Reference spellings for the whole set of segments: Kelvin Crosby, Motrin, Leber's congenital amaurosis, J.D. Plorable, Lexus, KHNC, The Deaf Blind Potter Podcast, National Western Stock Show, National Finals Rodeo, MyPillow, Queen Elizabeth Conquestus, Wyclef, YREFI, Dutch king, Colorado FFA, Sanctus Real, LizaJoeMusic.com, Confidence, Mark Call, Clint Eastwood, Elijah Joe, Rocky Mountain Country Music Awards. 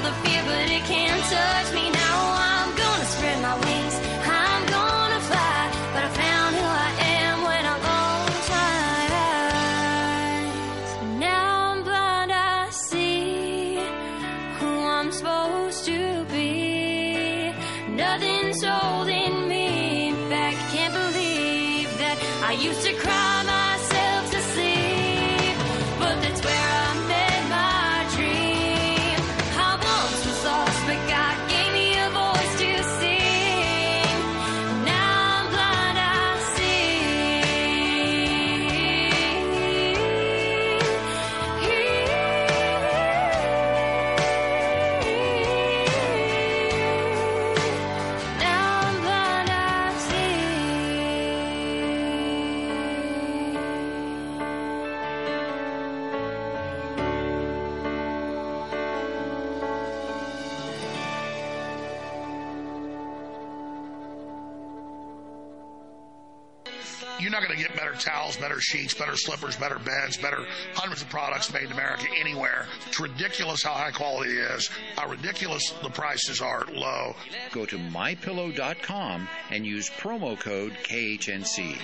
feel the fear, but it can't touch me. Now I'm gonna spread my wings, I'm gonna fly, but I found who I am when I close my eyes. But now I'm blind, I see who I'm supposed to be. Nothing's holding me back, I can't believe that I used to cry myself to sleep, but that's where towels, better sheets, better slippers, better beds, better hundreds of products made in America anywhere. It's ridiculous how high quality it is, how ridiculous the prices are low. Go to MyPillow.com and use promo code KHNC.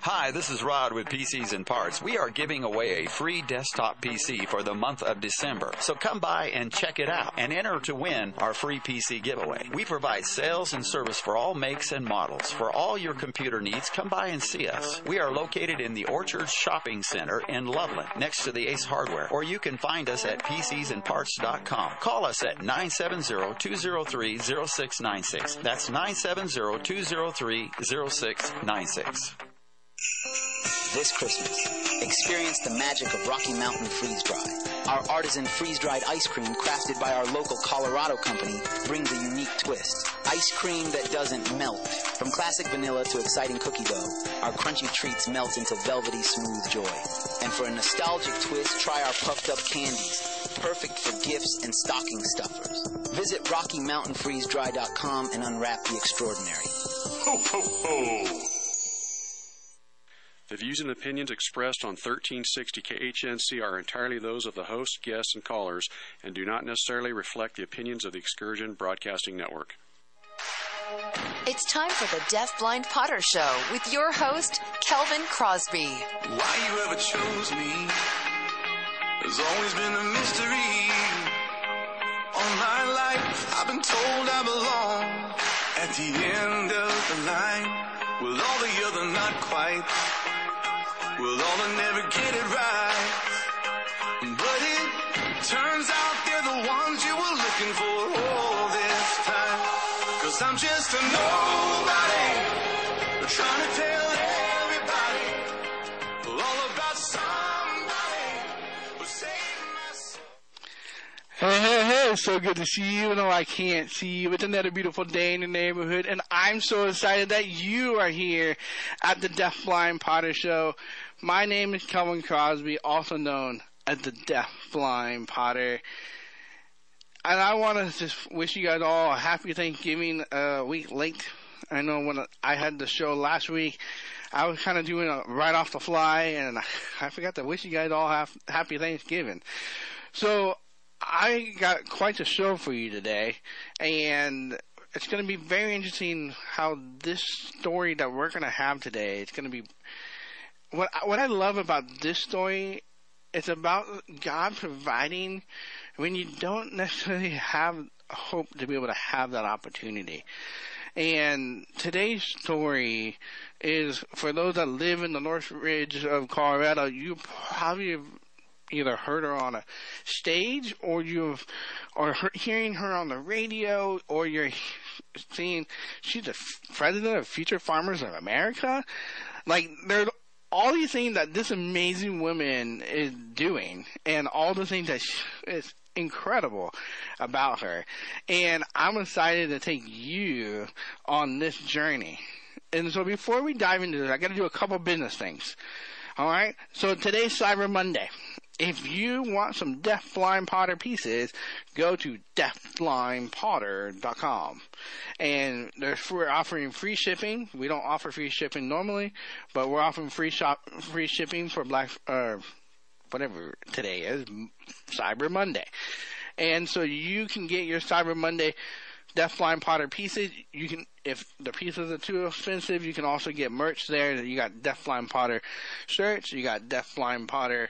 Hi, this is Rod with PCs and Parts. We are giving away a free desktop PC for the month of December. So come by and check it out and enter to win our free PC giveaway. We provide sales and service for all makes and models. For all your computer needs, come by and see us. We are located in the Orchard Shopping Center in Loveland, next to the Ace Hardware. Or you can find us at PCsandParts.com. Call us at 970-203-0696. That's 970-203-0696. This Christmas, experience the magic of Rocky Mountain Freeze-Dry. Our artisan freeze-dried ice cream crafted by our local Colorado company brings a unique twist. Ice cream that doesn't melt. From classic vanilla to exciting cookie dough, our crunchy treats melt into velvety smooth joy. And for a nostalgic twist, try our puffed-up candies, perfect for gifts and stocking stuffers. Visit RockyMountainFreezeDry.com and unwrap the extraordinary. Ho, ho, ho! The views and opinions expressed on 1360 KHNC are entirely those of the host, guests, and callers, and do not necessarily reflect the opinions of the Excursion Broadcasting Network. It's time for the Deaf Blind Potter Show with your host, Kelvin Crosby. Why you ever chose me has always been a mystery. All my life I've been told I belong at the end of the line. Well, all the other not quite. Well, all I never get it right, but it turns out they're the ones you were looking for all this time. 'Cause I'm just a nobody, trying to tell everybody all about somebody who saved my soul. Hey, hey, hey, so good to see you. No, I can't see you. It's another beautiful day in the neighborhood, and I'm so excited that you are here at the Deaf Blind Potter Show. My name is Kelvin Crosby, also known as the Deaf Blind Potter. And I want to just wish you guys all a happy Thanksgiving week late. I know when I had the show last week, I was kind of doing a right off the fly, and I forgot to wish you guys all happy Thanksgiving. So I got quite a show for you today, and it's going to be very interesting how this story that we're going to have today, it's going to be... What I love about this story, it's about God providing when you don't necessarily have hope to be able to have that opportunity. And today's story is for those that live in the North Ridge of Colorado. You probably have either heard her on a stage, or you are hearing her on the radio, or you're seeing she's the president of Future Farmers of America. Like, there's all these things that this amazing woman is doing, and all the things that is incredible about her. And I'm excited to take you on this journey. And so before we dive into this, I got to do a couple business things. All right. So today's Cyber Monday. If you want some Deaf Blind Potter pieces, go to deafblindpotter.com. And we're offering free shipping. We don't offer free shipping normally, but we're offering free shipping for whatever today is, Cyber Monday. And so you can get your Cyber Monday Deaf Blind Potter pieces. You can, if the pieces are too expensive, you can also get merch there. You got Deaf Blind Potter shirts, you got Deaf Blind Potter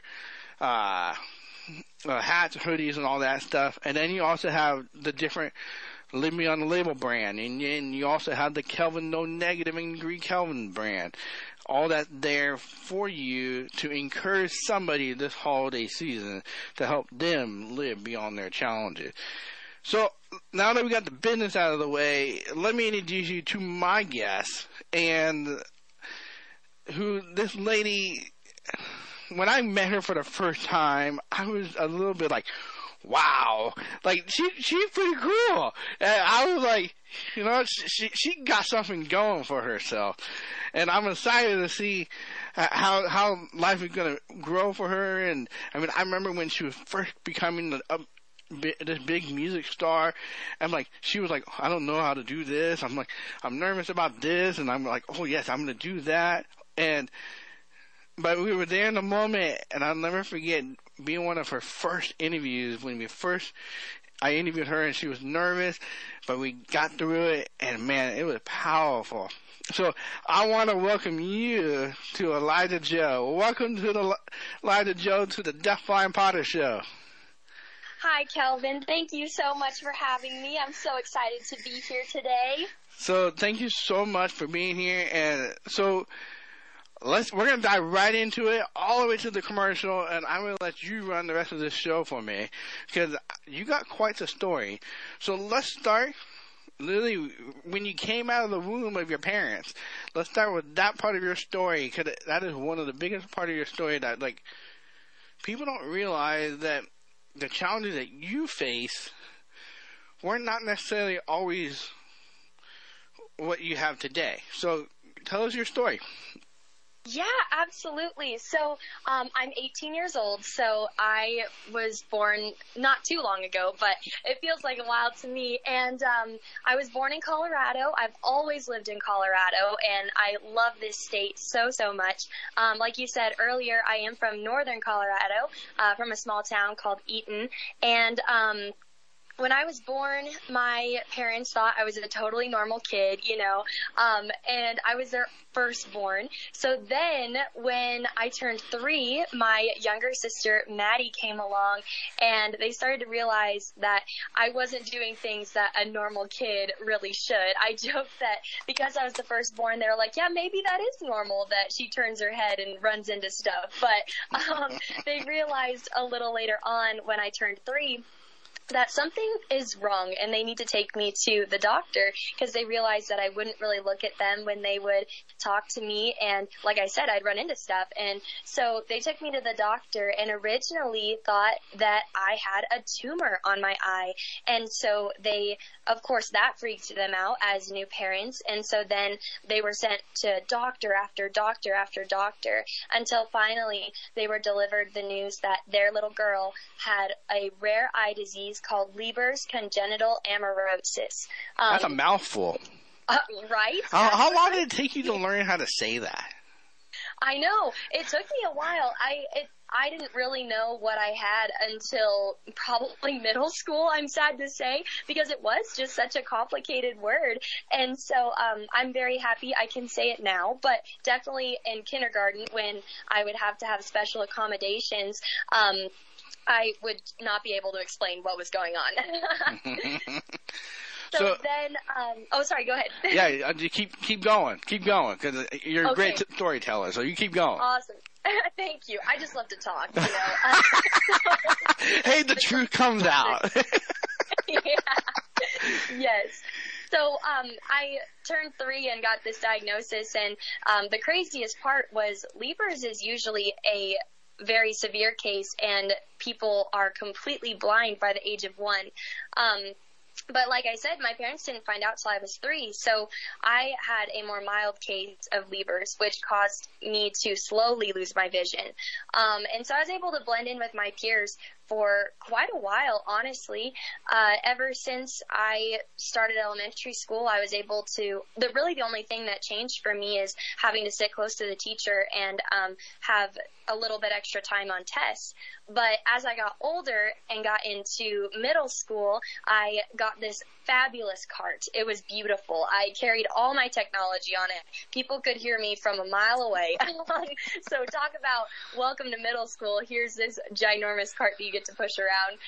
hats, hoodies, and all that stuff. And then you also have the different Leave Me on the Label brand, and you also have the Kelvin No Negative Angry Kelvin brand. All that there for you to encourage somebody this holiday season to help them live beyond their challenges. So now that we got the business out of the way, let me introduce you to my guest, and who this lady, when I met her for the first time, I was a little bit like, wow, like she's pretty cool. And I was like, you know, she got something going for herself, and I'm excited to see how life is gonna grow for her. And I mean, I remember when she was first becoming this big music star, I'm like, she was like, I don't know how to do this. I'm like, I'm nervous about this, and I'm like, oh yes, I'm gonna do that. But we were there in the moment, and I'll never forget being one of her first interviews when I interviewed her, and she was nervous, but we got through it, and man, it was powerful. So I want to welcome you to Elijah Joe. Welcome to Elijah Joe to the Deaf Blind Potter Show. Hi, Kelvin. Thank you so much for having me. I'm so excited to be here today. So thank you so much for being here, and so we're going to dive right into it, all the way to the commercial, and I'm going to let you run the rest of this show for me, because you got quite the story. So let's start, literally, when you came out of the womb of your parents. Let's start with that part of your story, because that is one of the biggest part of your story that, like, people don't realize that the challenges that you face were not necessarily always what you have today. So tell us your story. Yeah, absolutely. So I'm 18 years old, so I was born not too long ago, but it feels like a while to me. And I was born in Colorado. I've always lived in Colorado, and I love this state so, so much. Like you said earlier, I am from northern Colorado, from a small town called Eaton. And when I was born, my parents thought I was a totally normal kid, you know, and I was their firstborn. So then when I turned 3, my younger sister, Maddie, came along, and they started to realize that I wasn't doing things that a normal kid really should. I joked that because I was the firstborn, they were like, yeah, maybe that is normal that she turns her head and runs into stuff. But they realized a little later on when I turned 3 that something is wrong, and they need to take me to the doctor, because they realized that I wouldn't really look at them when they would talk to me, and like I said, I'd run into stuff. And so they took me to the doctor, and originally thought that I had a tumor on my eye, and so they, of course, that freaked them out as new parents, and so then they were sent to doctor after doctor after doctor, until finally they were delivered the news that their little girl had a rare eye disease called Leber's congenital amaurosis. That's a mouthful. Right? How long did it take you to learn how to say that? I know. It took me a while. I didn't really know what I had until probably middle school, I'm sad to say, because it was just such a complicated word. And so I'm very happy I can say it now, but definitely in kindergarten, when I would have to have special accommodations, I would not be able to explain what was going on. So then, oh, sorry, go ahead. Yeah, keep going, because you're a great storyteller, so you keep going. Awesome. Thank you. I just love to talk, you know. Hey, the truth comes out. Yeah. Yes. So I turned 3 and got this diagnosis, and the craziest part was Leber's is usually a very severe case, and people are completely blind by the age of 1. But like I said, my parents didn't find out till I was 3, so I had a more mild case of Leber's, which caused me to slowly lose my vision. And so I was able to blend in with my peers for quite a while, honestly. Ever since I started elementary school, I was able to, the only thing that changed for me is having to sit close to the teacher and have a little bit extra time on tests. But as I got older and got into middle school, I got this fabulous cart. It was beautiful. I carried all my technology on it. People could hear me from a mile away. So talk about welcome to middle school. Here's this ginormous cart that you get to push around.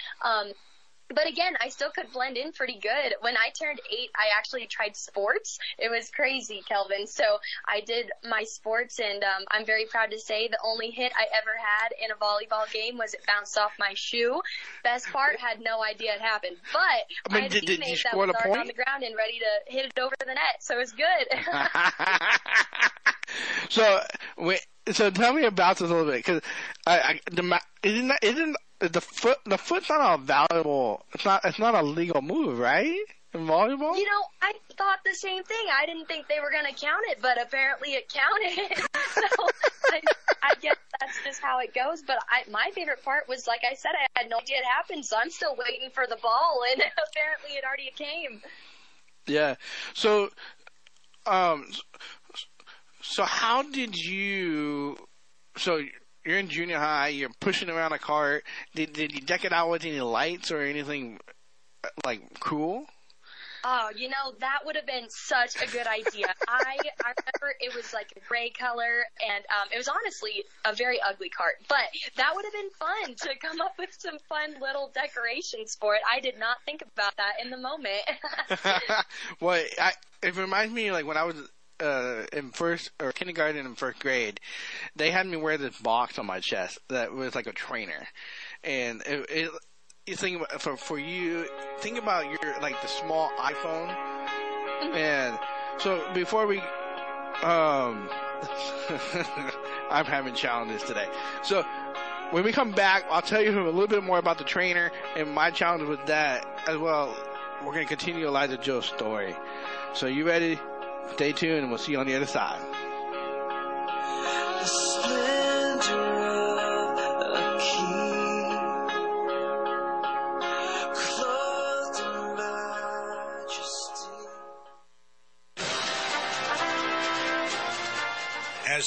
But again, I still could blend in pretty good. When I turned 8, I actually tried sports. It was crazy, Kelvin. So I did my sports, and I'm very proud to say the only hit I ever had in a volleyball game was it bounced off my shoe. Best part, had no idea it happened. But I had a teammate that was already on the ground and ready to hit it over the net, so it was good. So tell me about this a little bit, because the foot's not a valuable. It's not a legal move, right? In volleyball. You know, I thought the same thing. I didn't think they were going to count it, but apparently it counted. So I guess that's just how it goes. But my favorite part was, like I said, I had no idea it happened, so I'm still waiting for the ball, and apparently it already came. Yeah. So, so how did you? So you're in junior high. You're pushing around a cart. Did you deck it out with any lights or anything like cool? Oh, you know, that would have been such a good idea. I remember it was like a gray color, and it was honestly a very ugly cart. But that would have been fun to come up with some fun little decorations for it. I did not think about that in the moment. Well, it reminds me, like, when I was in kindergarten and first grade, they had me wear this box on my chest that was like a trainer, and you think about, for you, think about your, like, the small iPhone, and so before we, I'm having challenges today. So when we come back, I'll tell you a little bit more about the trainer and my challenge with that as well. We're gonna continue Elijah Joe's story. So you ready? Stay tuned, and we'll see you on the other side. The splendor of a king, clothed in majesty. As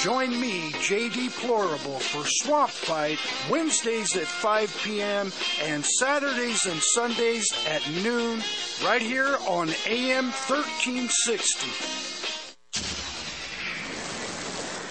Join me, J.D. Plorable, for Swamp Fight, Wednesdays at 5 p.m. and Saturdays and Sundays at noon, right here on AM 1360.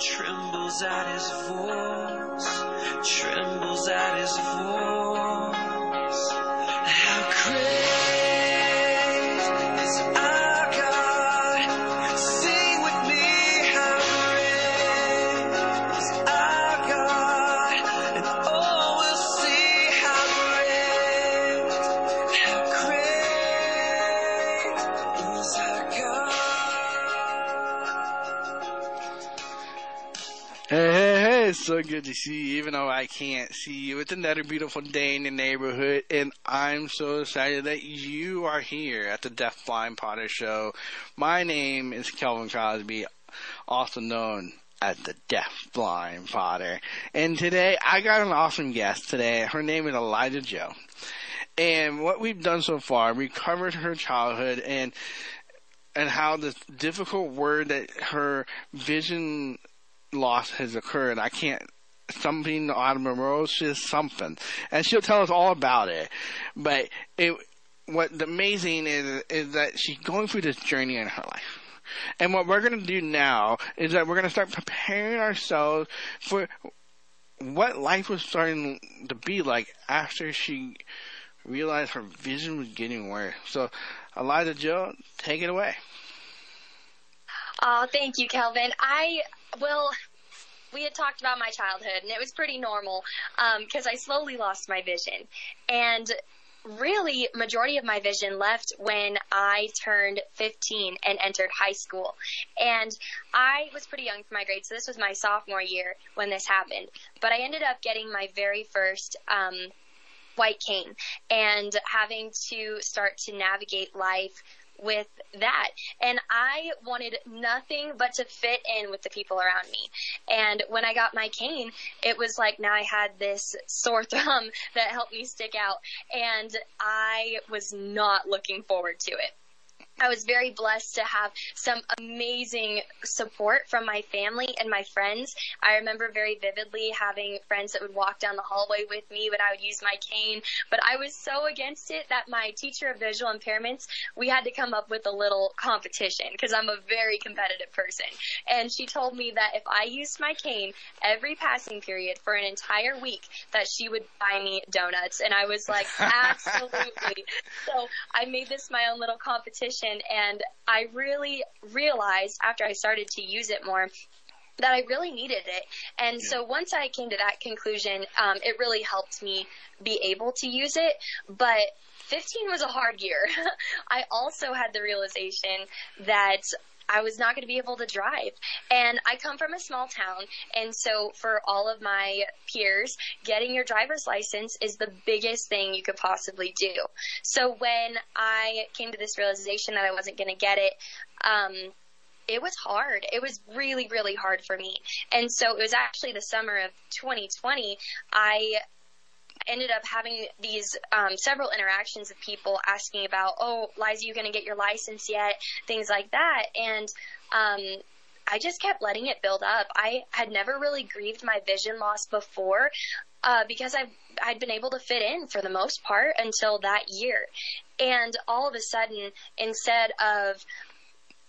Trembles at his voice, how great is our God, sing with me, how great is our God, and oh, we'll see how great is our God. Hey, it's so good to see you, even though I can't see you. It's another beautiful day in the neighborhood, and I'm so excited that you are here at the Deaf Blind Potter Show. My name is Kelvin Crosby, also known as the Deaf Blind Potter. And today, I got an awesome guest today. Her name is Elijah Joe. And what we've done so far, we covered her childhood and how this difficult word that her vision loss has occurred. I can't something, automorosis, something. And she'll tell us all about it. But what's amazing is that she's going through this journey in her life. And what we're going to do now is that we're going to start preparing ourselves for what life was starting to be like after she realized her vision was getting worse. So, Elijah Joe, take it away. Oh, thank you, Kelvin. We had talked about my childhood, and it was pretty normal because I slowly lost my vision. And really, majority of my vision left when I turned 15 and entered high school. And I was pretty young for my grade, so this was my sophomore year when this happened. But I ended up getting my very first white cane and having to start to navigate life with that. And I wanted nothing but to fit in with the people around me. And when I got my cane, it was like now I had this sore thumb that helped me stick out. And I was not looking forward to it. I was very blessed to have some amazing support from my family and my friends. I remember very vividly having friends that would walk down the hallway with me when I would use my cane, but I was so against it that my teacher of visual impairments, we had to come up with a little competition because I'm a very competitive person. And she told me that if I used my cane every passing period for an entire week, that she would buy me donuts. And I was like, absolutely. So I made this my own little competition. And I really realized after I started to use it more that I really needed it. And so once I came to that conclusion, it really helped me be able to use it. But 15 was a hard year. I also had the realization that I was not going to be able to drive. And I come from a small town. And so for all of my peers, getting your driver's license is the biggest thing you could possibly do. So when I came to this realization that I wasn't going to get it, it was hard. It was really, really hard for me. And so it was actually the summer of 2020, I ended up having these several interactions with people asking about, oh, Liza, you going to get your license yet? Things like that. And I just kept letting it build up. I had never really grieved my vision loss before because I'd been able to fit in for the most part until that year. And all of a sudden, instead of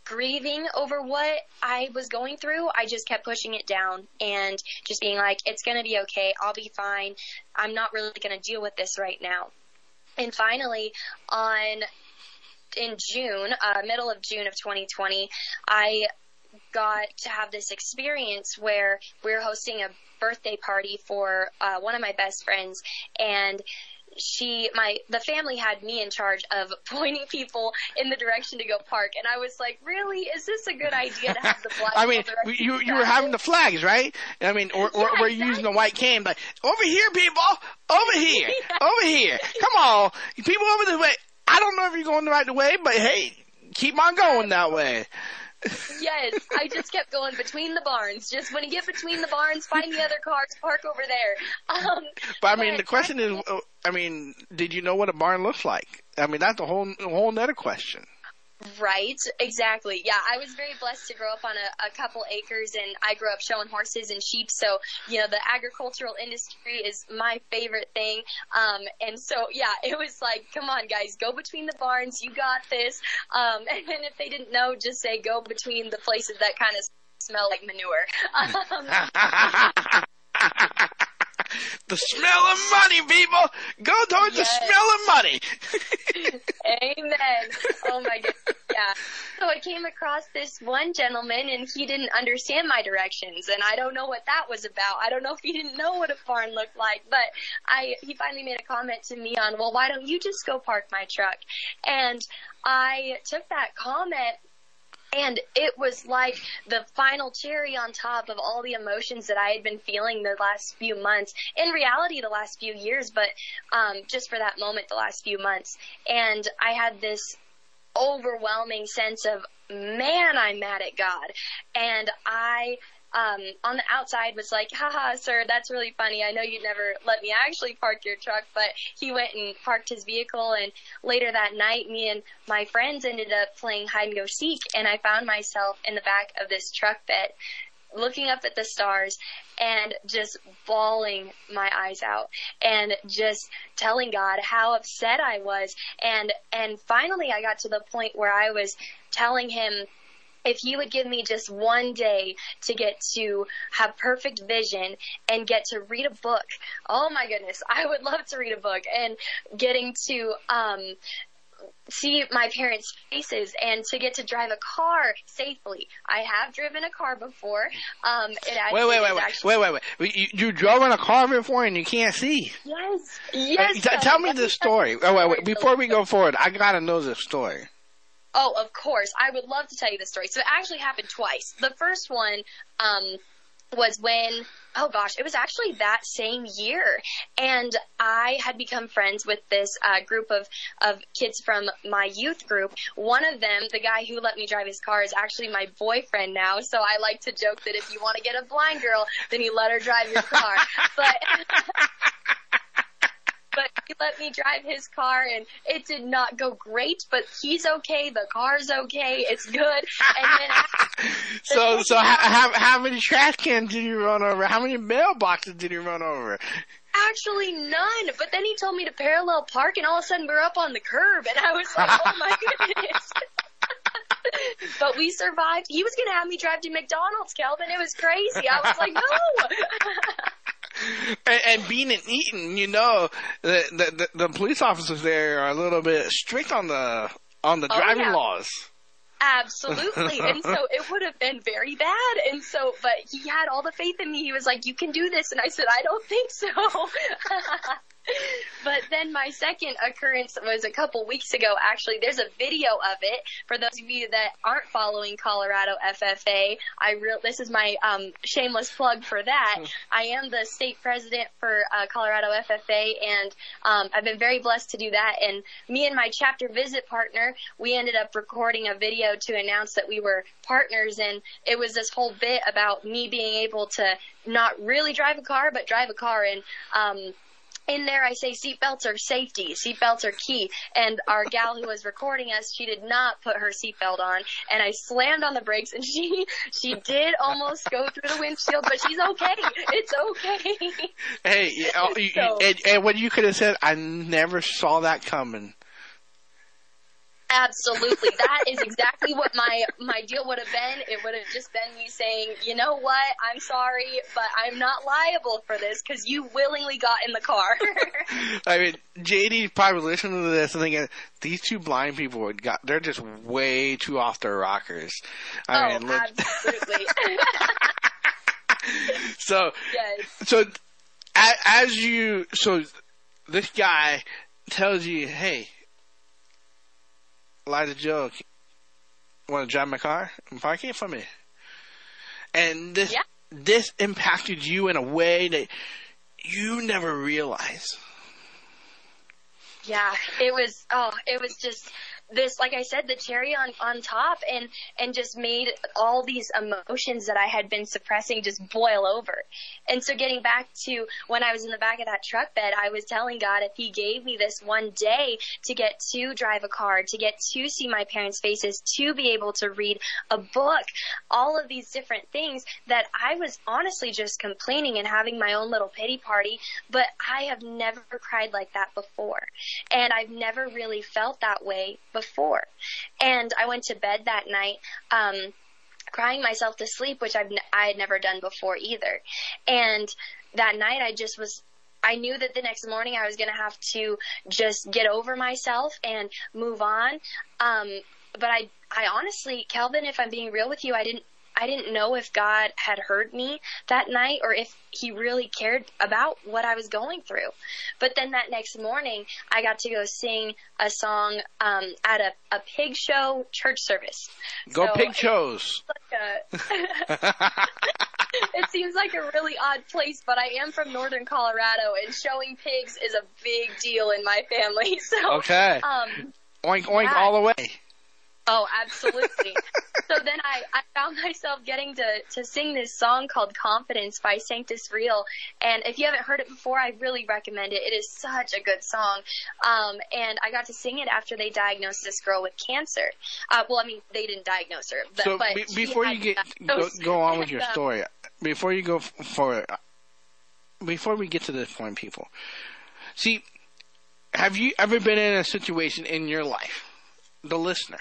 grieving over what I was going through, I just kept pushing it down and just being like, it's going to be okay. I'll be fine. I'm not really going to deal with this right now. And finally, in June, middle of June of 2020, I got to have this experience where we were hosting a birthday party for one of my best friends, and the family had me in charge of pointing people in the direction to go park. And I was like, really, is this a good idea to have the flags? I mean, you were having the flags, right? I mean, or exactly. Using the white cane, but over here, people, over here, yeah. Over here. Come on, people over this way. I don't know if you're going the right way, but hey, keep on going that way. Yes, I just kept going between the barns. Just when you get between the barns, find the other cars, park over there. But I mean, the question is, I mean, did you know what a barn looks like? I mean, that's a whole nother question. Right, exactly. Yeah, I was very blessed to grow up on a couple acres, and I grew up showing horses and sheep. So, you know, the agricultural industry is my favorite thing. And so, yeah, it was like, come on, guys, go between the barns. You got this. And if they didn't know, just say go between the places that kind of smell like manure. The smell of money, people. Go towards yes. The smell of money. Amen. Oh, my goodness. Yeah. So I came across this one gentleman, and he didn't understand my directions, and I don't know what that was about. I don't know if he didn't know what a barn looked like, but he finally made a comment to me on, well, why don't you just go park my truck? And I took that comment, and it was like the final cherry on top of all the emotions that I had been feeling the last few months. In reality, the last few years, but just for that moment, the last few months. And I had this overwhelming sense of, man, I'm mad at God. And I on the outside was like, haha, sir, that's really funny. I know you'd never let me actually park your truck, but he went and parked his vehicle. And later that night, me and my friends ended up playing hide and go seek. And I found myself in the back of this truck bed looking up at the stars and just bawling my eyes out and just telling God how upset I was. And finally I got to the point where I was telling him, if you would give me just one day to get to have perfect vision and get to read a book, oh my goodness, I would love to read a book, and getting to see my parents' faces and to get to drive a car safely. I have driven a car before. Wait. You drove in a car before and you can't see? Yes. Tell me the story. Wait. Before we go forward, I got to know the story. Oh, of course. I would love to tell you the story. So it actually happened twice. The first one was when, it was actually that same year. And I had become friends with this group of kids from my youth group. One of them, the guy who let me drive his car, is actually my boyfriend now. So I like to joke that if you want to get a blind girl, then you let her drive your car. But he let me drive his car, and it did not go great, but he's okay. The car's okay. It's good. And then how many trash cans did you run over? How many mailboxes did you run over? Actually, none. But then he told me to parallel park, and all of a sudden we're up on the curb, and I was like, oh, my goodness. But we survived. He was going to have me drive to McDonald's, Kelvin. It was crazy. I was like, no. And being in Eaton, you know, the police officers there are a little bit strict on the driving laws. Absolutely. And so it would have been very bad. And so, but he had all the faith in me. He was like, you can do this. And I said, I don't think so. But then my second occurrence was a couple weeks ago, actually. There's a video of it. For those of you that aren't following Colorado FFA, this is my shameless plug for that. I am the state president for Colorado FFA, and I've been very blessed to do that. And me and my chapter visit partner, we ended up recording a video to announce that we were partners, and it was this whole bit about me being able to not really drive a car, but drive a car. And in there, I say seatbelts are safety, seatbelts are key. And our gal who was recording us, she did not put her seatbelt on, and I slammed on the brakes, and she did almost go through the windshield, but she's okay. It's okay. Hey, and what you could have said, I never saw that coming. Absolutely. That is exactly what my deal would have been. It would have just been me saying, you know what, I'm sorry, but I'm not liable for this because you willingly got in the car. I mean, JD probably listening to this and thinking, these two blind people, they're just way too off their rockers. Absolutely. So this guy tells you, hey, Elijah Joe, want to drive my car? I can't for me. And this impacted you in a way that you never realized. Yeah, it was just this, like I said, the cherry on top, and just made all these emotions that I had been suppressing just boil over. And so getting back to when I was in the back of that truck bed, I was telling God, if he gave me this one day to get to drive a car, to get to see my parents' faces, to be able to read a book, all of these different things that I was honestly just complaining and having my own little pity party, but I have never cried like that before. And I've never really felt that way before. And I went to bed that night crying myself to sleep, which I had never done before either. And that night I knew that the next morning I was going to have to just get over myself and move on. But I honestly, Kelvin, if I'm being real with you, I didn't know if God had heard me that night or if he really cared about what I was going through. But then that next morning, I got to go sing a song at a pig show church service. Go so pig shows. It seems like a really odd place, but I am from northern Colorado, and showing pigs is a big deal in my family. So, okay. Oink, oink all the way. Oh, absolutely. So then I found myself getting to sing this song called Confidence by Sanctus Real. And if you haven't heard it before, I really recommend it. It is such a good song. And I got to sing it after they diagnosed this girl with cancer. Well, I mean, they didn't diagnose her. But, so before you go on with your story, before you go forward, before we get to this point, people, see, have you ever been in a situation in your life, the listener?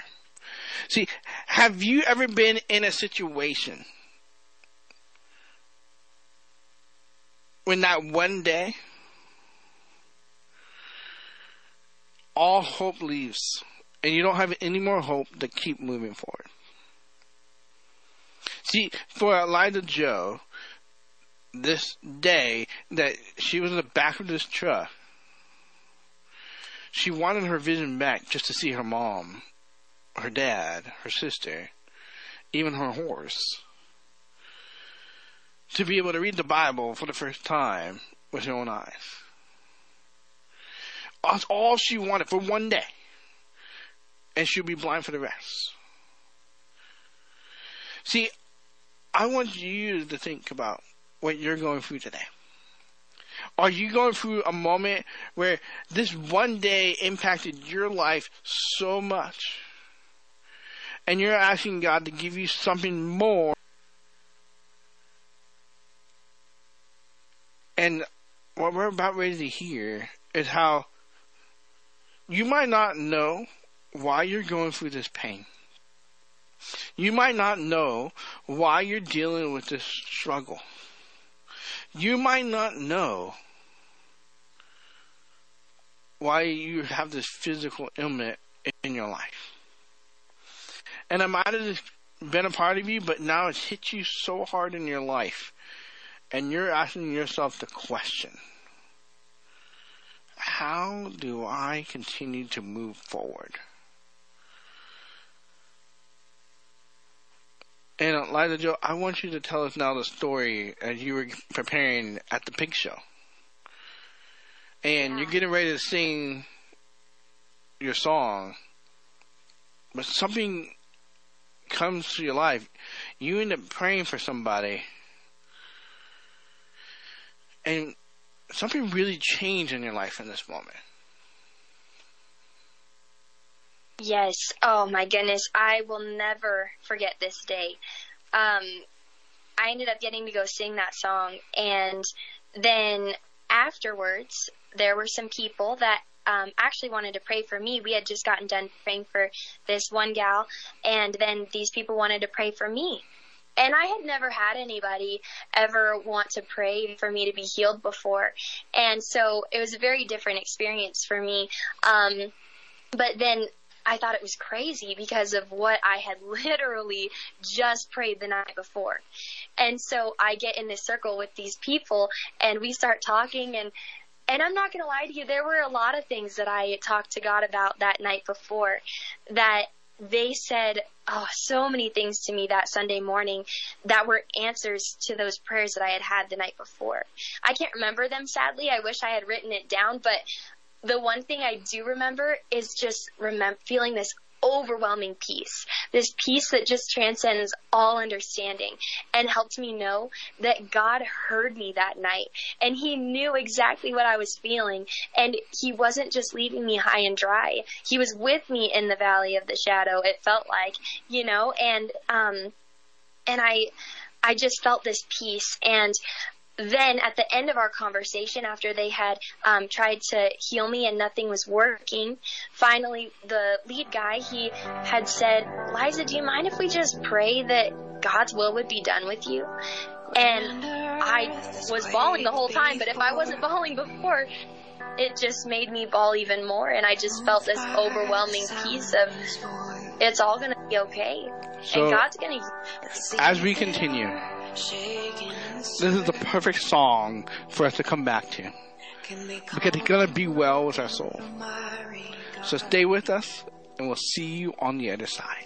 See, have you ever been in a situation when not one day all hope leaves and you don't have any more hope to keep moving forward? See, for Elijah Joe, this day that she was in the back of this truck, she wanted her vision back just to see her mom, her dad, her sister, even her horse, to be able to read the Bible for the first time with her own eyes. That's all she wanted for one day, and she'll be blind for the rest. See, I want you to think about what you're going through today. Are you going through a moment where this one day impacted your life so much, and you're asking God to give you something more? And what we're about ready to hear is how you might not know why you're going through this pain. You might not know why you're dealing with this struggle. You might not know why you have this physical ailment in your life. And it might have been a part of you, but now it's hit you so hard in your life, and you're asking yourself the question, how do I continue to move forward? And Liza Joe, I want you to tell us now the story as you were preparing at the pig show. And you're getting ready to sing your song, but something comes to your life. You end up praying for somebody, and something really changed in your life in this moment. Yes. Oh, my goodness. I will never forget this day. I ended up getting to go sing that song. And then afterwards, there were some people that actually wanted to pray for me. We had just gotten done praying for this one gal, and then these people wanted to pray for me. And I had never had anybody ever want to pray for me to be healed before. And so it was a very different experience for me. But then I thought it was crazy because of what I had literally just prayed the night before. And so I get in this circle with these people, and we start talking, and I'm not going to lie to you, there were a lot of things that I had talked to God about that night before that they said, oh, so many things to me that Sunday morning that were answers to those prayers that I had had the night before. I can't remember them, sadly. I wish I had written it down, but the one thing I do remember is just feeling this overwhelming peace, this peace that just transcends all understanding, and helped me know that God heard me that night, and He knew exactly what I was feeling, and He wasn't just leaving me high and dry. He was with me in the valley of the shadow, it felt like, you know, and I just felt this peace. And then at the end of our conversation, after they had tried to heal me and nothing was working, finally the lead guy, he had said, Liza, do you mind if we just pray that God's will would be done with you? And I was bawling the whole time, but if I wasn't bawling before, it just made me bawl even more. And I just felt this overwhelming peace of, it's all going to be okay. So, and God's going to... As we continue, this is the perfect song for us to come back to, because it's going to be well with our soul. So stay with us, and we'll see you on the other side.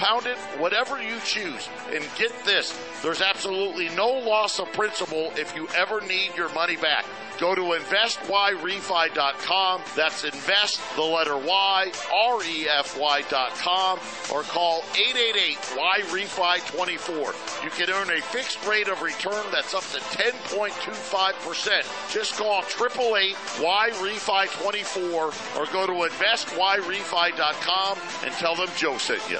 whatever you choose. And get this, there's absolutely no loss of principal if you ever need your money back. Go to investyrefi.com. That's invest, the letter Y, refy.com, or call 888-YREFI24. You can earn a fixed rate of return that's up to 10.25%. Just call 888-YREFI24 or go to investYREFI.com and tell them Joe sent you.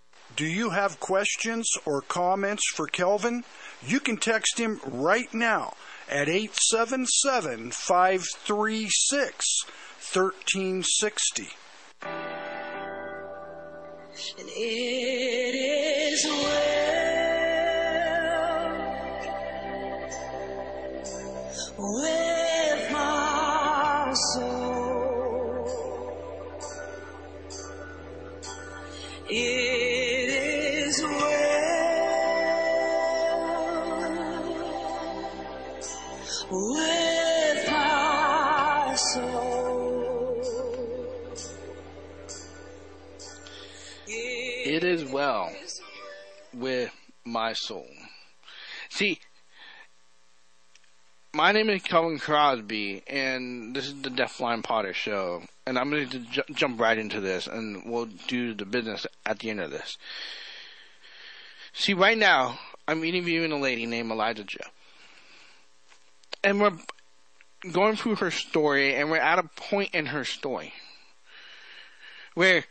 Do you have questions or comments for Kelvin? You can text him right now at 877-536-1360. And it is well with my soul. With my soul. It is well with my soul. See, my name is Kelvin Crosby, and this is the Deaf Blind Potter Show, and I'm going to jump right into this, and we'll do the business at the end of this. See, right now, I'm interviewing a lady named Elijah Joe. And we're going through her story, and we're at a point in her story where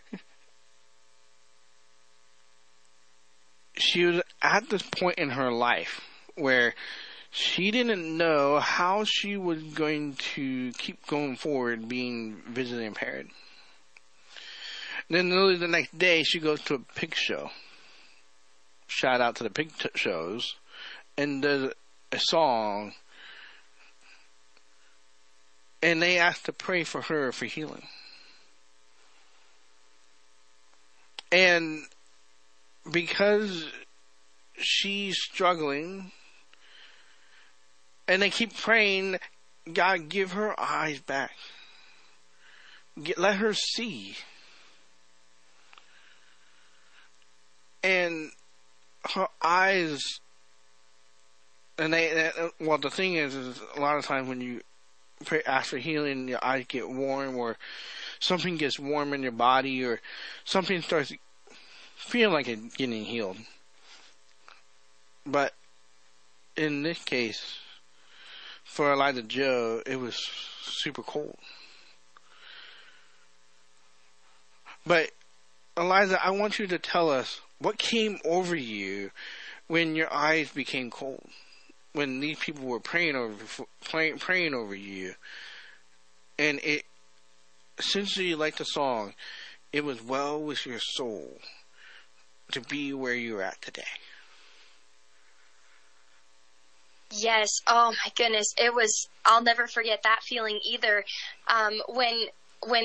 she was at this point in her life where she didn't know how she was going to keep going forward being visually impaired. And then literally the next day, she goes to a pig show. Shout out to the pig shows. And does a song. And they asked to pray for her for healing. And because she's struggling, and they keep praying, God, give her eyes back. Let her see. And her eyes, and well, the thing is a lot of times when you pray, ask for healing, your eyes get warm, or something gets warm in your body, or something starts feeling like it's getting healed. But in this case, for Elijah Joe, it was super cold. But Eliza, I want you to tell us what came over you when your eyes became cold. When these people were praying over you, and it essentially, like the song, it was well with your soul to be where you're at today. Yes, oh my goodness, it was. I'll never forget that feeling either. When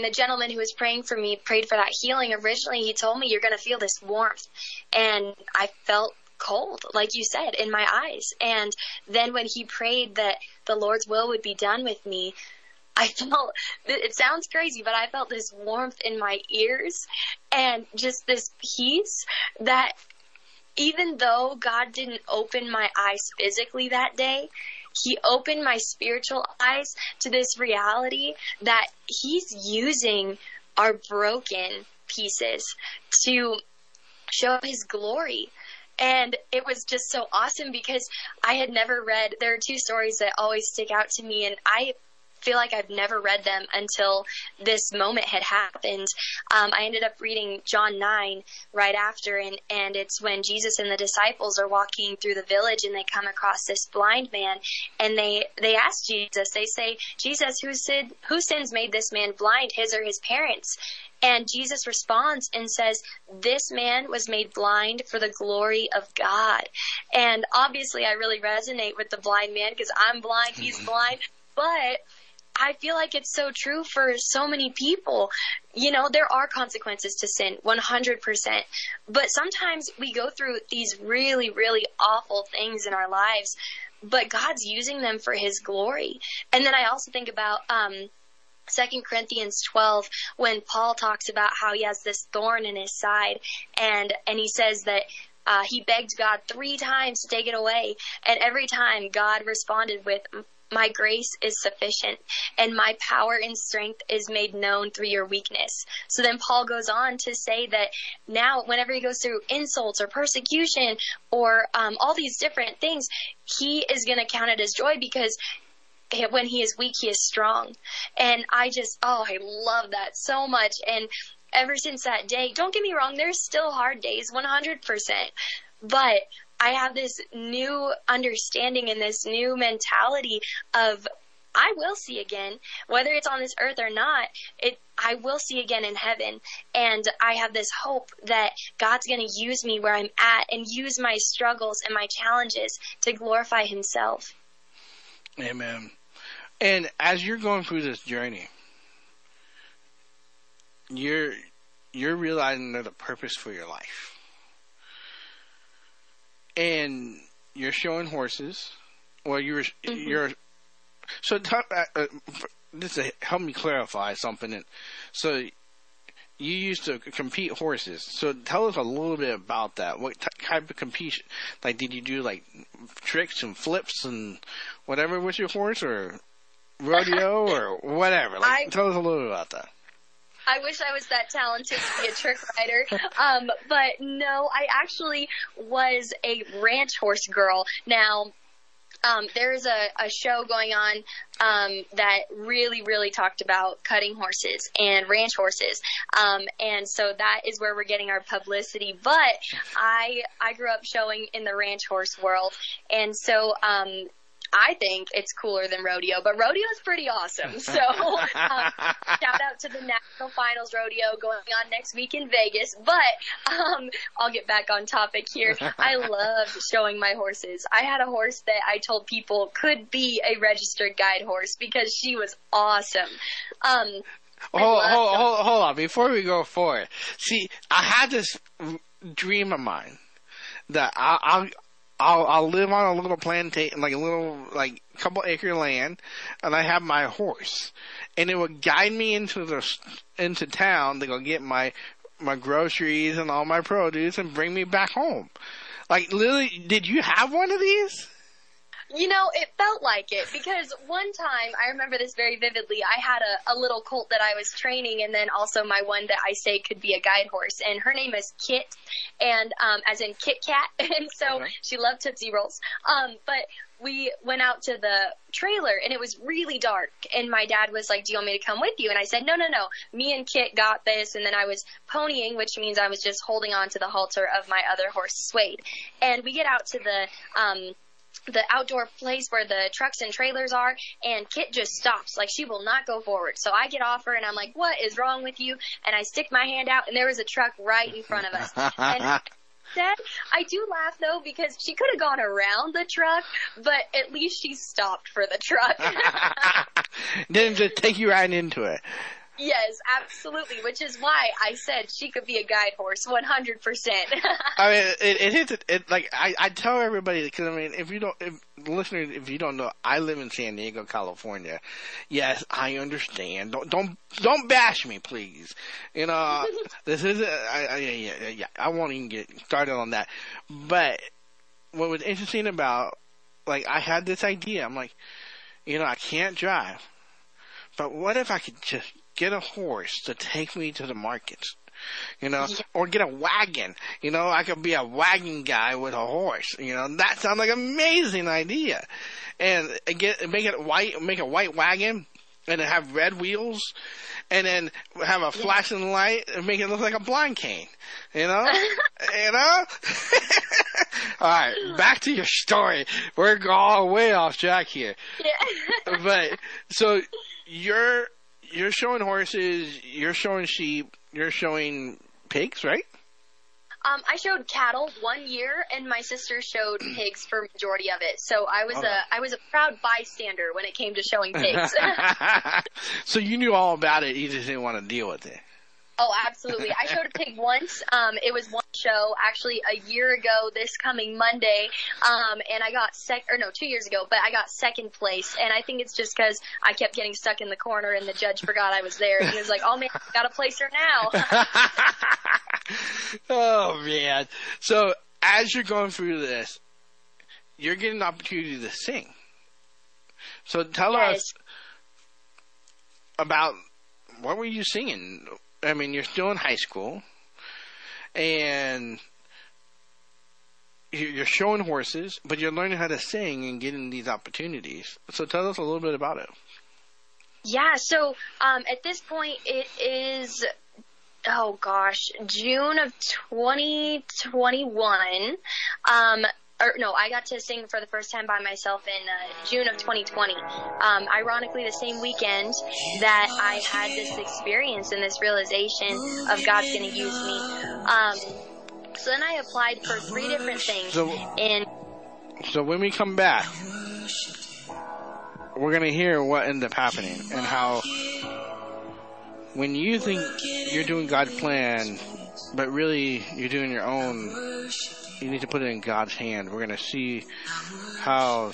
the gentleman who was praying for me prayed for that healing originally, he told me, "You're going to feel this warmth," and I felt cold, like you said, in my eyes. And then when he prayed that the Lord's will would be done with me, I felt, it sounds crazy, but I felt this warmth in my ears and just this peace that even though God didn't open my eyes physically that day, he opened my spiritual eyes to this reality that he's using our broken pieces to show his glory. And it was just so awesome because I had never read, there are two stories that always stick out to me, and I feel like I've never read them until this moment had happened. I ended up reading John 9 right after, and it's when Jesus and the disciples are walking through the village and they come across this blind man, and they ask Jesus, they say, Jesus, whose sins made this man blind, his or his parents'? And Jesus responds and says, this man was made blind for the glory of God. And obviously I really resonate with the blind man because I'm blind, he's blind, but I feel like it's so true for so many people. You know, there are consequences to sin, 100%. But sometimes we go through these really, really awful things in our lives, but God's using them for his glory. And then I also think about 2 Corinthians 12, when Paul talks about how he has this thorn in his side, and he says that he begged God 3 times to take it away, and every time God responded with, my grace is sufficient, and my power and strength is made known through your weakness. So then Paul goes on to say that now whenever he goes through insults or persecution or all these different things, he is going to count it as joy because when he is weak, he is strong. And I just, I love that so much. And ever since that day, don't get me wrong, there's still hard days, 100%. But I have this new understanding and this new mentality of I will see again, whether it's on this earth or not, I will see again in heaven. And I have this hope that God's going to use me where I'm at and use my struggles and my challenges to glorify himself. Amen. And as you're going through this journey, you're realizing there's a purpose for your life. And you're showing horses. Well, just to help me clarify something. So you used to compete horses. So tell us a little bit about that. What type of competition? Like, did you do like tricks and flips and whatever with your horse, or rodeo or whatever? Like, tell us a little bit about that. I wish I was that talented to be a trick rider. But no, I actually was a ranch horse girl. Now, there's a show going on that really, really talked about cutting horses and ranch horses. And so that is where we're getting our publicity. But I grew up showing in the ranch horse world. And so I think it's cooler than rodeo, but rodeo is pretty awesome. So shout out to the National Finals Rodeo going on next week in Vegas. But I'll get back on topic here. I love showing my horses. I had a horse that I told people could be a registered guide horse because she was awesome. Hold on. Before we go forward, see, I had this dream of mine that I'll live on a little plantation, like a little, like, couple acre land, and I have my horse, and it would guide me into town to go get my groceries and all my produce and bring me back home. Like, Lily, did you have one of these? You know, it felt like it, because one time, I remember this very vividly, I had a little colt that I was training, and then also my one that I say could be a guide horse, and her name is Kit, and as in Kit Kat, and so she loved Tootsie Rolls, but we went out to the trailer, and it was really dark, and my dad was like, do you want me to come with you? And I said, no, me and Kit got this, and then I was ponying, which means I was just holding on to the halter of my other horse, Suede, and we get out to the outdoor place where the trucks and trailers are, and Kit just stops. Like, she will not go forward. So I get off her, and I'm like, what is wrong with you? And I stick my hand out, and there was a truck right in front of us. And I do laugh, though, because she could have gone around the truck, but at least she stopped for the truck. Didn't just take you right into it. Yes, absolutely, which is why I said she could be a guide horse, 100%. I mean, I tell everybody, because, I mean, listeners, if you don't know, I live in San Diego, California. Yes, I understand. Don't bash me, please. You know, this isn't, I won't even get started on that. But what was interesting about, like, I had this idea. I'm like, you know, I can't drive, but what if I could just get a horse to take me to the markets, you know, or get a wagon. You know, I could be a wagon guy with a horse. You know, that sounds like an amazing idea. And get, make it white, make a white wagon, and then have red wheels, and then have a flashing light and make it look like a blind cane. You know? You know? All right, back to your story. We're all way off track here. Yeah. But so you're showing horses, you're showing sheep, you're showing pigs, right? I showed cattle one year, and my sister showed pigs for majority of it. So I was a proud bystander when it came to showing pigs. So you knew all about it. You just didn't want to deal with it. Oh, absolutely. I showed a pig once. It was one show, actually, a year ago this coming Monday. And I got 2 years ago, but I got second place. And I think it's just because I kept getting stuck in the corner and the judge forgot I was there. And he was like, oh, man, I got a place her now. Oh, man. So as you're going through this, you're getting an opportunity to sing. So tell us about what were you singing? I mean, you're still in high school, and you're showing horses, but you're learning how to sing and getting these opportunities. So tell us a little bit about it. Yeah, so at this point, it is, June of 2021. I got to sing for the first time by myself in June of 2020. Ironically, the same weekend that I had this experience and this realization of God's going to use me. So then I applied for 3 different things. So when we come back, we're going to hear what ended up happening and how when you think you're doing God's plan, but really you're doing your own, you need to put it in God's hand. We're going to see how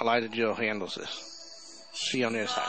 Elijah Joe handles this. See you on the other side.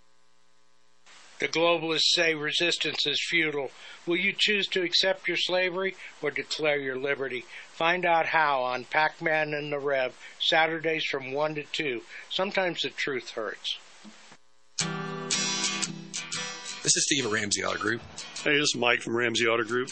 The globalists say resistance is futile. Will you choose to accept your slavery or declare your liberty? Find out how on Pac-Man and the Rev, Saturdays from 1 to 2. Sometimes the truth hurts. This is Steve at Ramsey Auto Group. Hey, this is Mike from Ramsey Auto Group.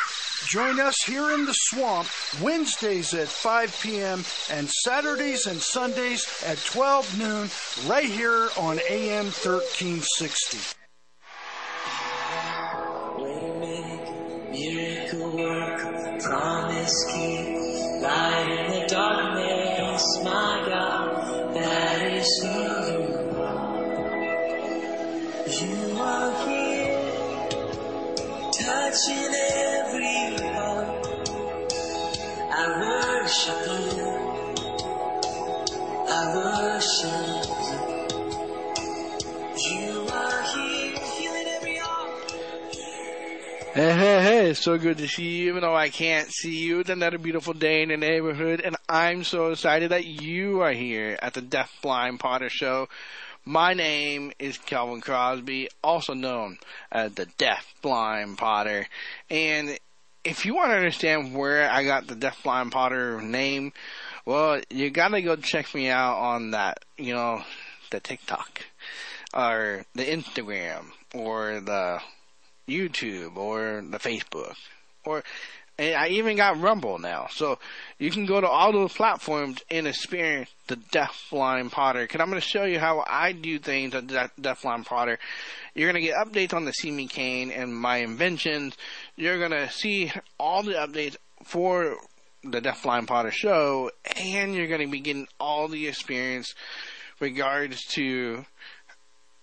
Join us here in the swamp Wednesdays at 5 p.m. and Saturdays and Sundays at 12 noon right here on AM 1360. Wait a minute, miracle work, promise keep, light in the darkness, my God, that is who you are. You are here, touching every I worship you. I worship you. You are here, healing every heart. Hey, it's so good to see you, even though I can't see you. It's another beautiful day in the neighborhood, and I'm so excited that you are here at the Deaf Blind Potter Show. My name is Kelvin Crosby, also known as the Deaf Blind Potter, and if you want to understand where I got the Deaf Blind Potter name, well, you got to go check me out on that, you know, the TikTok or the Instagram or the YouTube or the Facebook or And I even got Rumble now. So you can go to all those platforms and experience the Deaf Blind Potter. Because I'm going to show you how I do things at the Deaf Blind Potter. You're going to get updates on the See Me Cane and my inventions. You're going to see all the updates for the Deaf Blind Potter show. And you're going to be getting all the experience regards to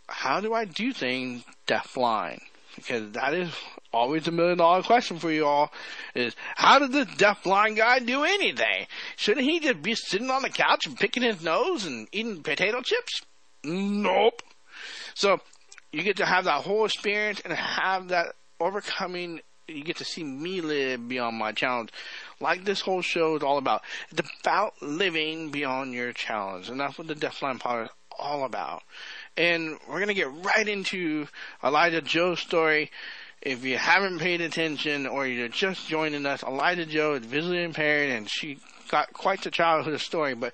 how do I do things deaf blind. Because that is always a $1 million question for you all, is how does this deafblind guy do anything? Shouldn't he just be sitting on the couch and picking his nose and eating potato chips? Nope. So you get to have that whole experience and have that overcoming. You get to see me live beyond my challenge. Like this whole show is all about. It's about living beyond your challenge. And that's what the Deafblind Potter is all about. And we're going to get right into Elijah Joe's story. If you haven't paid attention or you're just joining us, Elijah Joe is visually impaired and she got quite the childhood story, but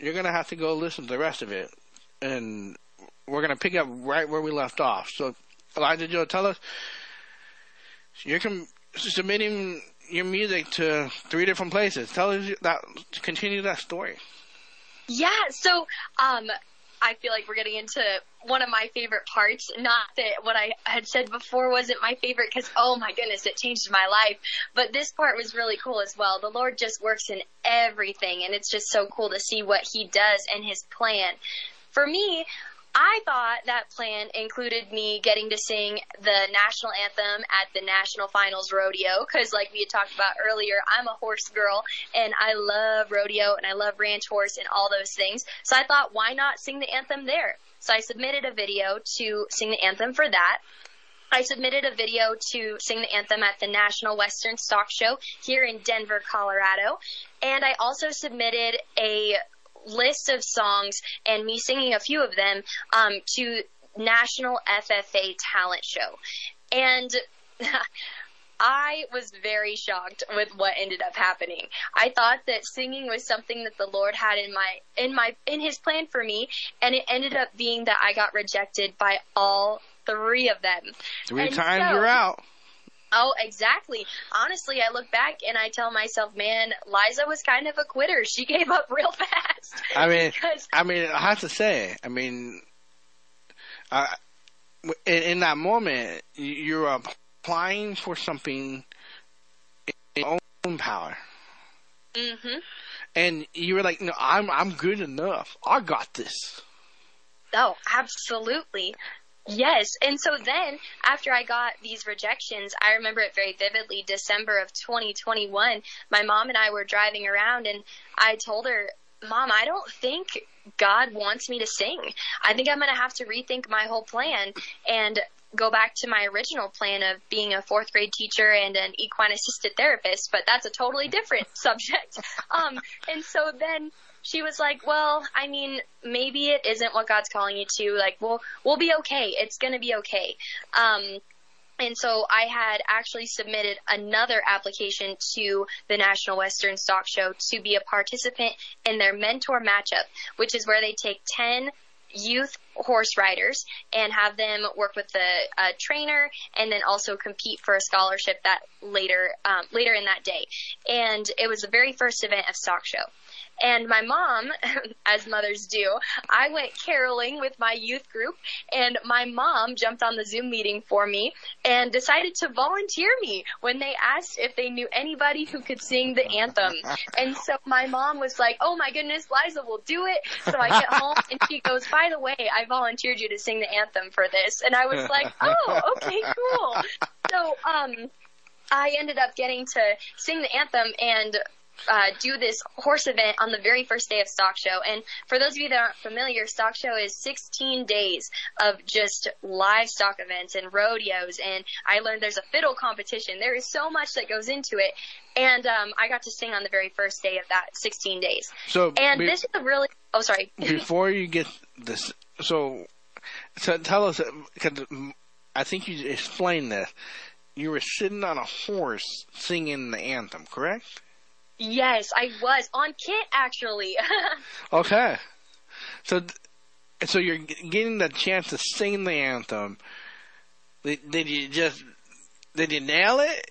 you're going to have to go listen to the rest of it. And we're going to pick up right where we left off. So, Elijah Joe, tell us, you're submitting your music to 3 different places. Tell us that, continue that story. Yeah, so, I feel like we're getting into one of my favorite parts. Not that what I had said before wasn't my favorite, because, oh, my goodness, it changed my life. But this part was really cool as well. The Lord just works in everything, and it's just so cool to see what he does and his plan. For me, I thought that plan included me getting to sing the national anthem at the National Finals Rodeo, because like we had talked about earlier, I'm a horse girl, and I love rodeo, and I love ranch horse and all those things. So I thought, why not sing the anthem there? So I submitted a video to sing the anthem for that. I submitted a video to sing the anthem at the National Western Stock Show here in Denver, Colorado. And I also submitted a list of songs and me singing a few of them to National FFA talent show. And I was very shocked with what ended up happening. I thought that singing was something that the Lord had in his plan for me, and it ended up being that I got rejected by all 3 of them. 3 times you're out. Oh, exactly. Honestly, I look back and I tell myself, man, Liza was kind of a quitter. She gave up real fast. I have to say, in that moment, you're applying for something in your own power. Mm-hmm. And you were like, no, I'm good enough. I got this. Oh, absolutely. Yes, and so then after I got these rejections, I remember it very vividly, December of 2021, my mom and I were driving around, and I told her, Mom, I don't think God wants me to sing. I think I'm going to have to rethink my whole plan and go back to my original plan of being a 4th grade teacher and an equine assisted therapist, but that's a totally different subject. And so then she was like, well, maybe it isn't what God's calling you to. Like, well, we'll be okay. It's going to be okay. And so I had actually submitted another application to the National Western Stock Show to be a participant in their mentor matchup, which is where they take 10 youth horse riders and have them work with a trainer and then also compete for a scholarship that later in that day. And it was the very first event of Stock Show. And my mom, as mothers do, I went caroling with my youth group, and my mom jumped on the Zoom meeting for me and decided to volunteer me when they asked if they knew anybody who could sing the anthem. And so my mom was like, oh my goodness, Liza will do it. So I get home and she goes, by the way, I volunteered you to sing the anthem for this. And I was like, oh, okay, cool. So I ended up getting to sing the anthem and do this horse event on the very first day of Stock Show. And for those of you that aren't familiar, Stock Show is 16 days of just livestock events and rodeos. And I learned there's a fiddle competition. There is so much that goes into it. And I got to sing on the very first day of that 16 days. So, and this is a really – oh, sorry. Before you get this – so tell us – because I think you explained this. You were sitting on a horse singing the anthem, correct? Yes, I was on kit actually. Okay, so you're getting the chance to sing the anthem. Did you nail it?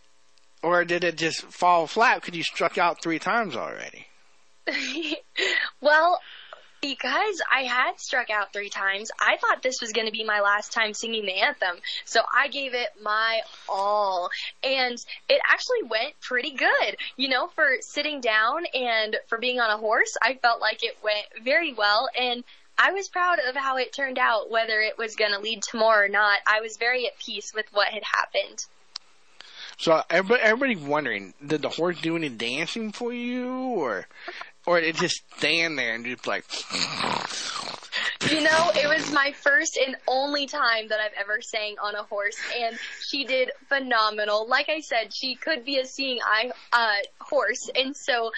Or did it just fall flat because you struck out 3 times already? Well, because I had struck out 3 times, I thought this was going to be my last time singing the anthem. So I gave it my all. And it actually went pretty good. You know, for sitting down and for being on a horse, I felt like it went very well. And I was proud of how it turned out, whether it was going to lead to more or not. I was very at peace with what had happened. So everybody's wondering, did the horse do any dancing for you, or did it just stand there and just like... You know, it was my first and only time that I've ever sang on a horse, and she did phenomenal. Like I said, she could be a seeing eye horse, and so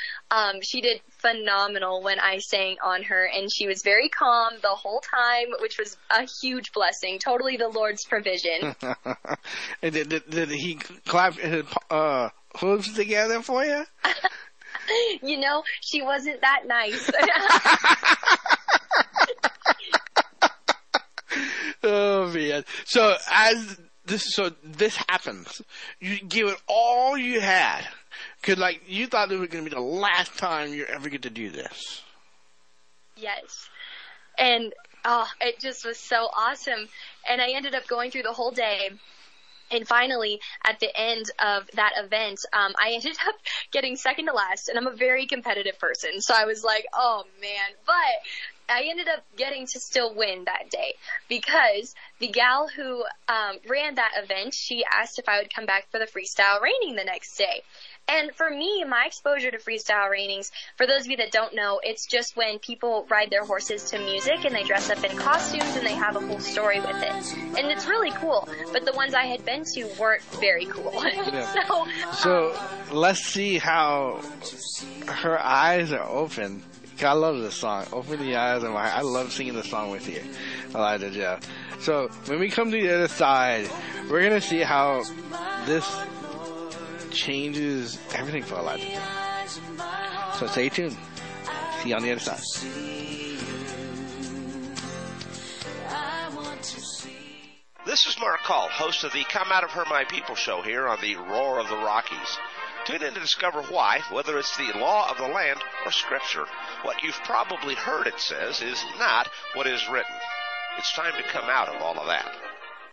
she did phenomenal when I sang on her, and she was very calm the whole time, which was a huge blessing. Totally the Lord's provision. And did he clap his hooves together for you? You know, she wasn't that nice. Oh man! So this happens. You give it all you had, cause like you thought it was gonna be the last time you ever get to do this. Yes, and oh, it just was so awesome. And I ended up going through the whole day. And finally, at the end of that event, I ended up getting second to last, and I'm a very competitive person. So I was like, oh, man. But I ended up getting to still win that day because the gal who ran that event, she asked if I would come back for the freestyle reining the next day. And for me, my exposure to freestyle reinings, for those of you that don't know, it's just when people ride their horses to music and they dress up in costumes and they have a whole story with it. And it's really cool, but the ones I had been to weren't very cool. Yeah. So let's see how her eyes are open. I love this song, Open the Eyes of My Heart. I love singing the song with you, Elijah Joe. So when we come to the other side, we're going to see how this changes everything for Elijah Joe. So stay tuned. See you on the other side. This is Mark Call, host of the Come Out of Her My People show here on the Roar of the Rockies. Tune in to discover why, whether it's the law of the land or scripture, what you've probably heard it says is not what is written. It's time to come out of all of that.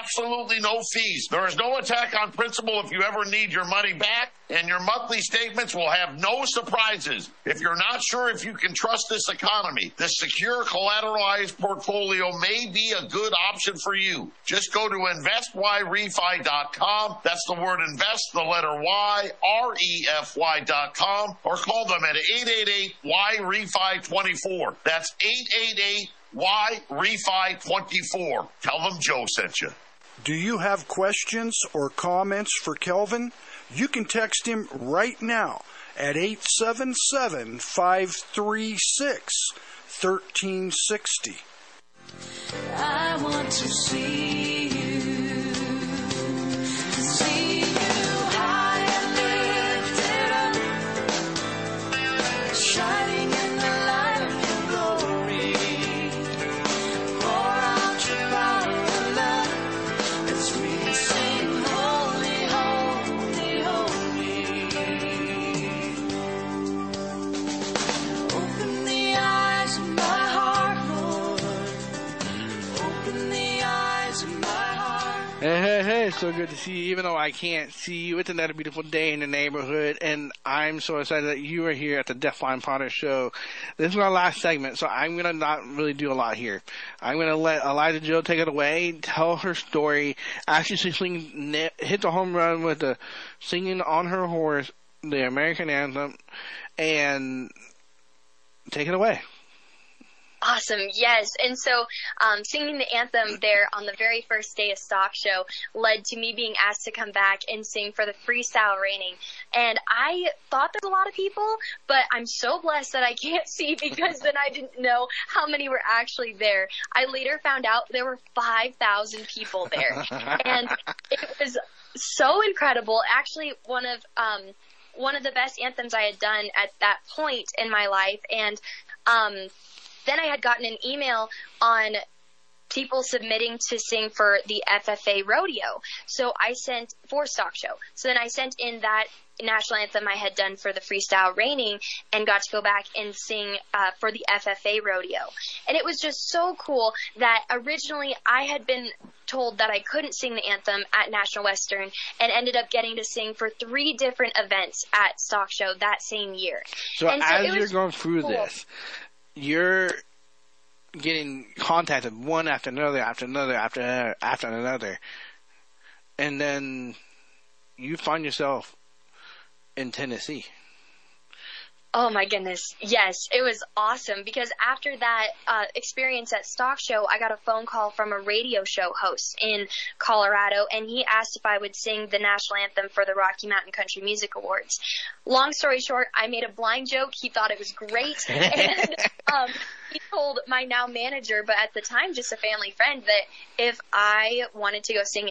absolutely no fees. There is no attack on principal if you ever need your money back, and your monthly statements will have no surprises. If you're not sure if you can trust this economy, this secure collateralized portfolio may be a good option for you. Just go to investyrefi.com. That's the word invest, the letter Y, REFY.com, or call them at 888-YREFI24. That's 888 YREFI24. Tell them Joe sent you. Do you have questions or comments for Kelvin? You can text him right now at 877-536-1360. I want to see you. To see you high and lifted up. Shining in the light and glory. Pour out your power of love as we sing holy, holy, holy. Open the eyes of my heart, Lord. Open the eyes of my heart. Hey, so good to see you, even though I can't see you. It's another beautiful day in the neighborhood, and I'm so excited that you are here at the Deaf Blind Potter show. This is our last segment, so I'm going to not really do a lot here. I'm going to let Elijah Joe take it away, tell her story. After she hit the home run with the singing on her horse, the American anthem, and take it away. Awesome. Yes. And so singing the anthem there on the very first day of stock show led to me being asked to come back and sing for the freestyle reining. And I thought there's a lot of people, but I'm so blessed that I can't see, because then I didn't know how many were actually there. I later found out there were 5,000 people there. And it was so incredible. Actually, one of the best anthems I had done at that point in my life. And then I had gotten an email on people submitting to sing for the FFA rodeo. So I sent for stock show. So then I sent in that national anthem I had done for the freestyle reining and got to go back and sing for the FFA rodeo. And it was just so cool that originally I had been told that I couldn't sing the anthem at National Western and ended up getting to sing for 3 different events at stock show that same year. So you're going through this, you're getting contacted one after another. And then you find yourself in Tennessee. Oh my goodness. Yes, it was awesome, because after that experience at stock show, I got a phone call from a radio show host in Colorado, and he asked if I would sing the national anthem for the Rocky Mountain Country Music Awards. Long story short, I made a blind joke. He thought it was great. And he told my now manager, but at the time just a family friend, that if I wanted to go sing,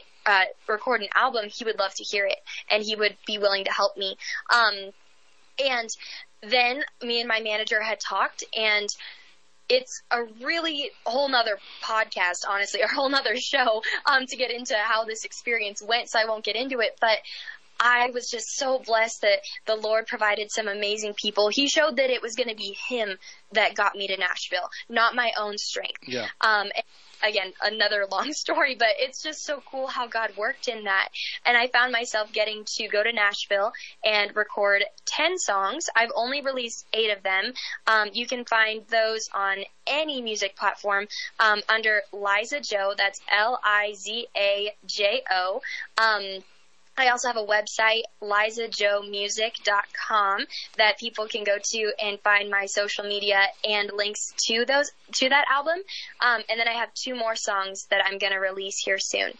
record an album, he would love to hear it, and he would be willing to help me. And then me and my manager had talked, and it's a really whole nother podcast, honestly, a whole nother show to get into how this experience went, so I won't get into it. But I was just so blessed that the Lord provided some amazing people. He showed that it was going to be him that got me to Nashville, not my own strength. Yeah. Again, another long story, but it's just so cool how God worked in that. And I found myself getting to go to Nashville and record 10 songs. I've only released 8 of them. You can find those on any music platform under Liza Joe. That's LizaJo. I also have a website, LizaJoeMusic.com, that people can go to and find my social media and links to those, to that album. And then I have 2 more songs that I'm going to release here soon.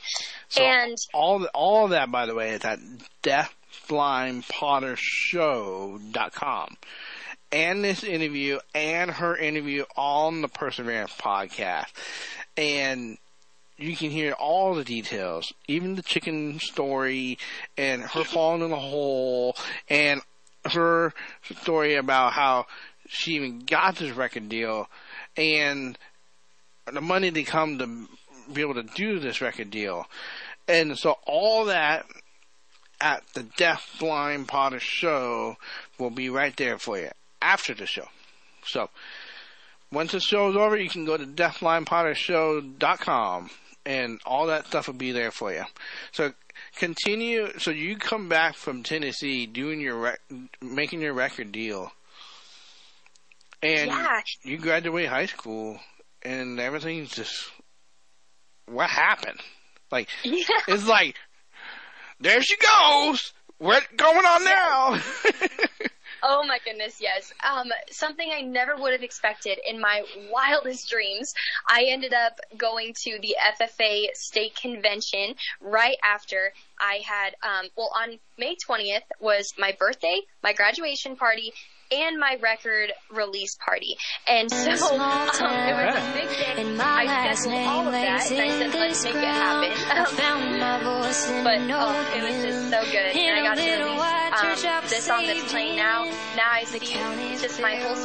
So, and all of that, by the way, is at deafblindpottershow.com. And this interview and her interview on the Perseverance podcast. And you can hear all the details, even the chicken story and her falling in the hole and her story about how she even got this record deal and the money to come to be able to do this record deal. And so all that at the Deaf Blind Potter show will be right there for you after the show. So once the show's over, you can go to deafblindpottershow.com. And all that stuff will be there for you. So continue. So you come back from Tennessee doing your making your record deal, and you graduate high school, and everything's just, what happened? Like it's like, there she goes. What's going on now? Oh my goodness, yes. Something I never would have expected in my wildest dreams. I ended up going to the FFA state convention right after I had, on May 20th was my birthday, my graduation party, and my record release party. And so it was a big day. I scheduled all of that, and I said, let's make it happen. But it was just so good. And I got to release this on this plane now. Now I see just my whole